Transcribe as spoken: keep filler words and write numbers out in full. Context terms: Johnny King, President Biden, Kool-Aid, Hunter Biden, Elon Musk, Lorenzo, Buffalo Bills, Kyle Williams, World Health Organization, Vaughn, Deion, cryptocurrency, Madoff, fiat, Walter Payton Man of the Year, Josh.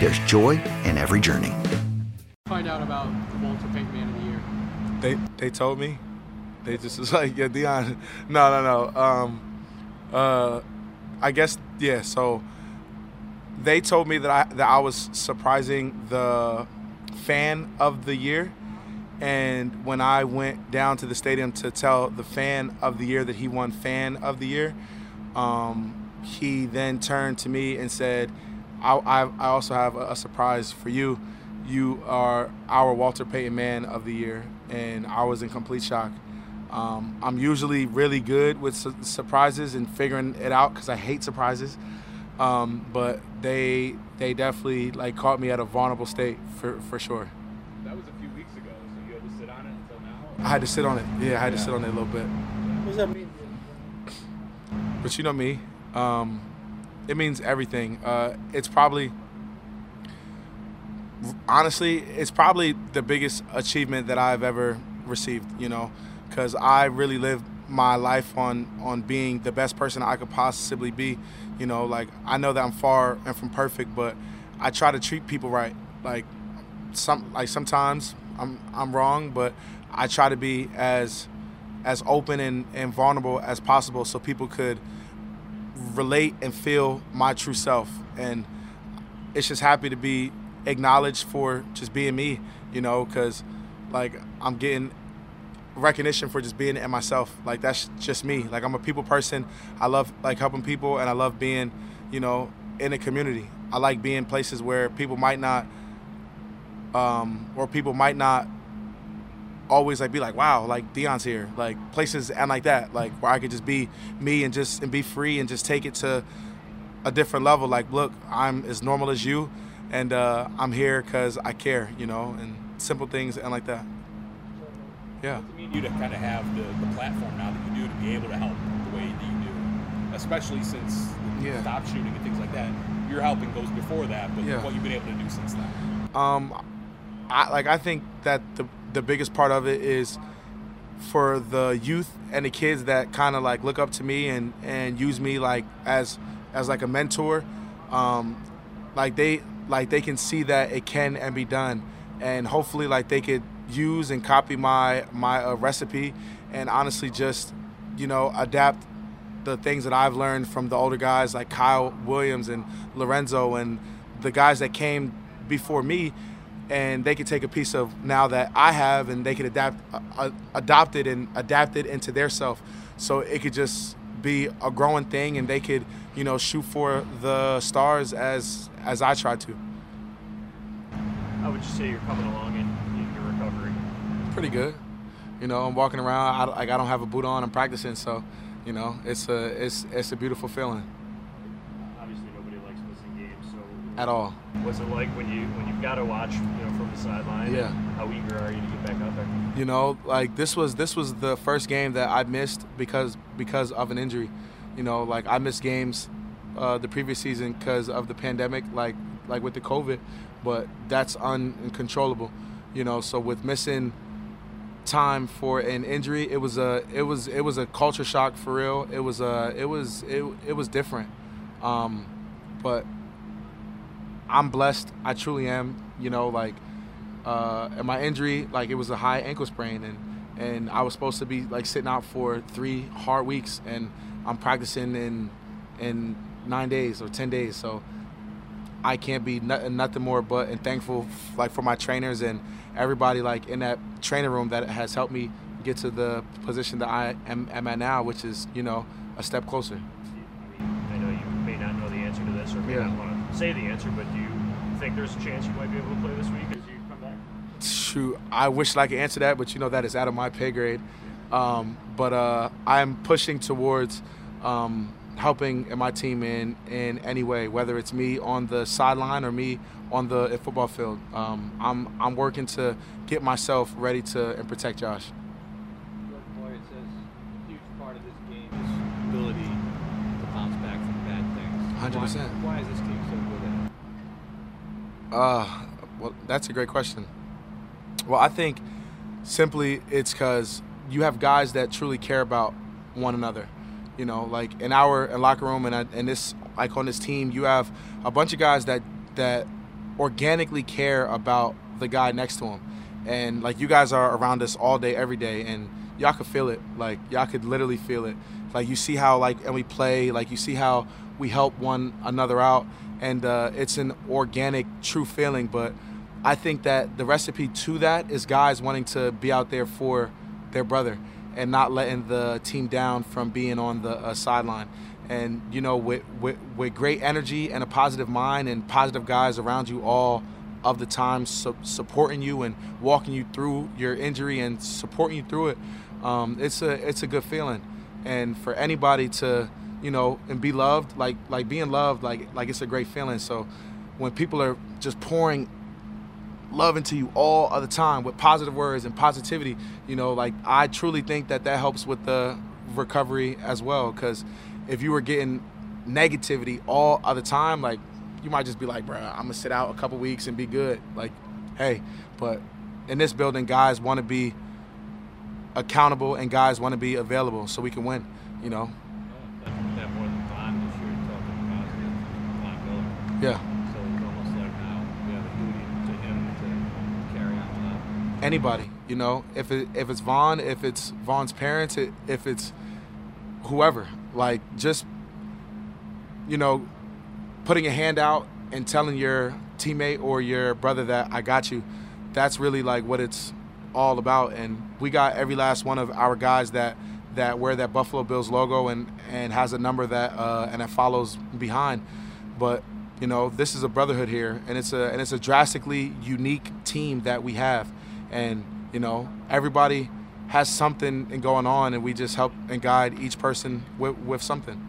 There's joy in every journey. Find out about the Walter Payton Man of the Year. They they told me. They just was like, yeah, Deion. No, no, no. Um, uh, I guess yeah. So they told me that I that I was surprising the fan of the year, and when I went down to the stadium to tell the fan of the year that he won fan of the year, um, he then turned to me and said, I, I also have a surprise for you. You are our Walter Payton Man of the Year, and I was in complete shock. Um, I'm usually really good with su- surprises and figuring it out because I hate surprises, um, but they they definitely like caught me at a vulnerable state for, for sure. That was a few weeks ago, so you had to sit on it until now? I had to sit on it, yeah, I had yeah. to sit on it a little bit. What does that mean? But you know me. Um, It means everything. Uh, it's probably, honestly, it's probably the biggest achievement that I've ever received, you know, because I really lived my life on, on being the best person I could possibly be. You know, like, I know that I'm far and from perfect, but I try to treat people right. Like, some like sometimes I'm I'm wrong, but I try to be as as open and, and vulnerable as possible so people could relate and feel my true self, and it's just happy to be acknowledged for just being me, you know, because like I'm getting recognition for just being it myself. Like, that's just me. Like, I'm a people person. I love like helping people, and I love being, you know, in a community. I like being places where people might not um or people might not always like be like, wow, like Deion's here, like places and like that, like where I could just be me and just and be free and just take it to a different level. Like, look, I'm as normal as you, and uh, I'm here because I care, you know, and simple things and like that. Yeah. What does it mean you to kind of have the, the platform now that you do to be able to help the way that you do, especially since yeah. stop shooting and things like that? Your helping goes before that, but yeah. what you've been able to do since then. Um, I like I think that the The biggest part of it is for the youth and the kids that kind of like look up to me and, and use me like as as like a mentor. Um, like they like they can see that it can and be done, and hopefully like they could use and copy my my uh, recipe, and honestly just, you know, adapt the things that I've learned from the older guys like Kyle Williams and Lorenzo and the guys that came before me. And they could take a piece of now that I have, and they could adapt, uh, adopt it and adapt it into their self. So it could just be a growing thing, and they could, you know, shoot for the stars as as I try to. How would you say you're coming along in, in your recovery? Pretty good. You know, I'm walking around. I, like I don't have a boot on. I'm practicing, so you know, it's a it's it's a beautiful feeling. At all. What's it like when you when you've got to watch, you know, from the sideline? Yeah. How eager are you to get back out there? You know, like this was this was the first game that I missed because because of an injury. You know, like I missed games uh, the previous season because of the pandemic, like like with the COVID, but that's uncontrollable. You know, so with missing time for an injury, it was a it was it was a culture shock for real. It was a it was it it was different, um, but. I'm blessed. I truly am. You know, like, uh, and my injury, like, it was a high ankle sprain, and and I was supposed to be like sitting out for three hard weeks, and I'm practicing in in nine days or ten days. So I can't be nothing more but and thankful like for my trainers and everybody like in that training room that has helped me get to the position that I am, am at now, which is, you know, a step closer. I mean, I know you may not know the answer to this or may yeah. not want to say the answer, but do you think there's a chance you might be able to play this week as you come back? Shoot, I wish I could answer that, but you know that is out of my pay grade. Um, but uh, I'm pushing towards um, helping my team in, in any way, whether it's me on the sideline or me on the football field. Um, I'm, I'm working to get myself ready to and protect Josh. one hundred percent. Why is this team so good at it? Uh, well, that's a great question. Well, I think simply it's because you have guys that truly care about one another. You know, like in our in locker room and and this like on this team, you have a bunch of guys that that organically care about the guy next to him, and like you guys are around us all day, every day, and y'all could feel it. Like y'all could literally feel it. Like you see how like and we play. Like you see how we help one another out, and uh, it's an organic, true feeling. But I think that the recipe to that is guys wanting to be out there for their brother and not letting the team down from being on the uh, sideline. And you know, with, with with great energy and a positive mind and positive guys around you all of the time, su supporting you and walking you through your injury and supporting you through it, um, it's a it's a good feeling. And for anybody to you know, and be loved, like like being loved, like like it's a great feeling. So when people are just pouring love into you all of the time with positive words and positivity, you know, like I truly think that that helps with the recovery as well. Because if you were getting negativity all of the time, like you might just be like, bruh, I'm gonna sit out a couple weeks and be good. Like, hey, but in this building, guys want to be accountable and guys want to be available so we can win, you know. Yeah. So it's almost like now we have a duty to him to carry on. Anybody, you know, if it, if it's Vaughn, if it's Vaughn's parents, it, if it's whoever, like just, you know, putting a hand out and telling your teammate or your brother that I got you, that's really like what it's all about. And we got every last one of our guys that that wear that Buffalo Bills logo and and has a number that uh, and it follows behind, but. You know, this is a brotherhood here, and it's a and it's a drastically unique team that we have, and you know everybody has something going on, and we just help and guide each person with, with something.